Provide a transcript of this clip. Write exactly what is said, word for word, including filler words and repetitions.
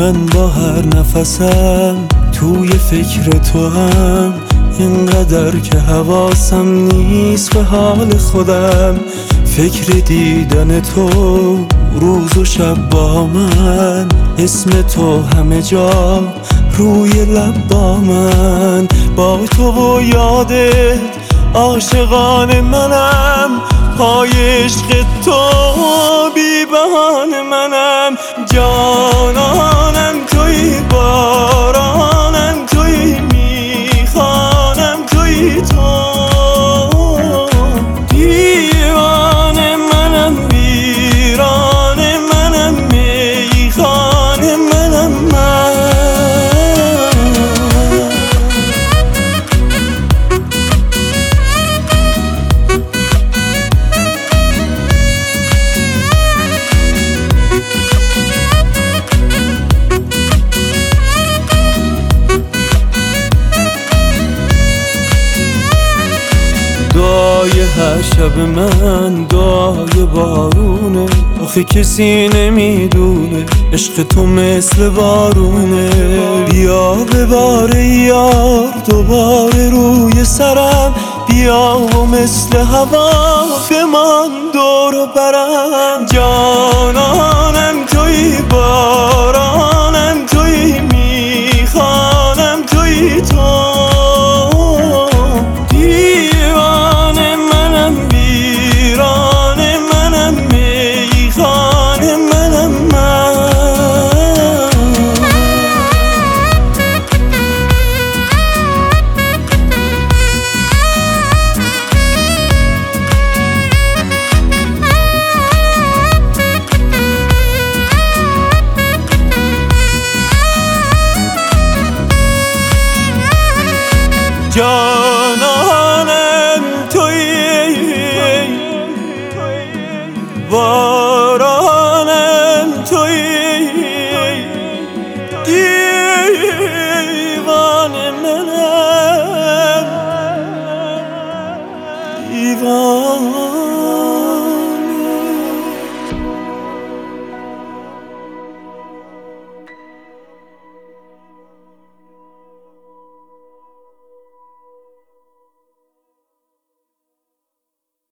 من با هر نفسم توی فکر تو هم، اینقدر که حواسم نیست به حال خودم. فکر دیدن تو روز و شب با من، اسم تو همه جا روی لب با من. با تو و یادت عاشقان منم، پای عشق تو بی بهانه منم. جانانم توی، بارانم توی، میخوانم توی تو. دیوانه منم، ویرانه منم، میخانه منم من. دعای هر شب من، دعای بارونه، آخه کسی نمیدونه عشق تو مثل بارونه. بیا بباره یار دوباره روی سرم، بیا و مثل هوا بمان دور و برم. جانانم توی، بارانم توی، میخوانم توی تو. Yo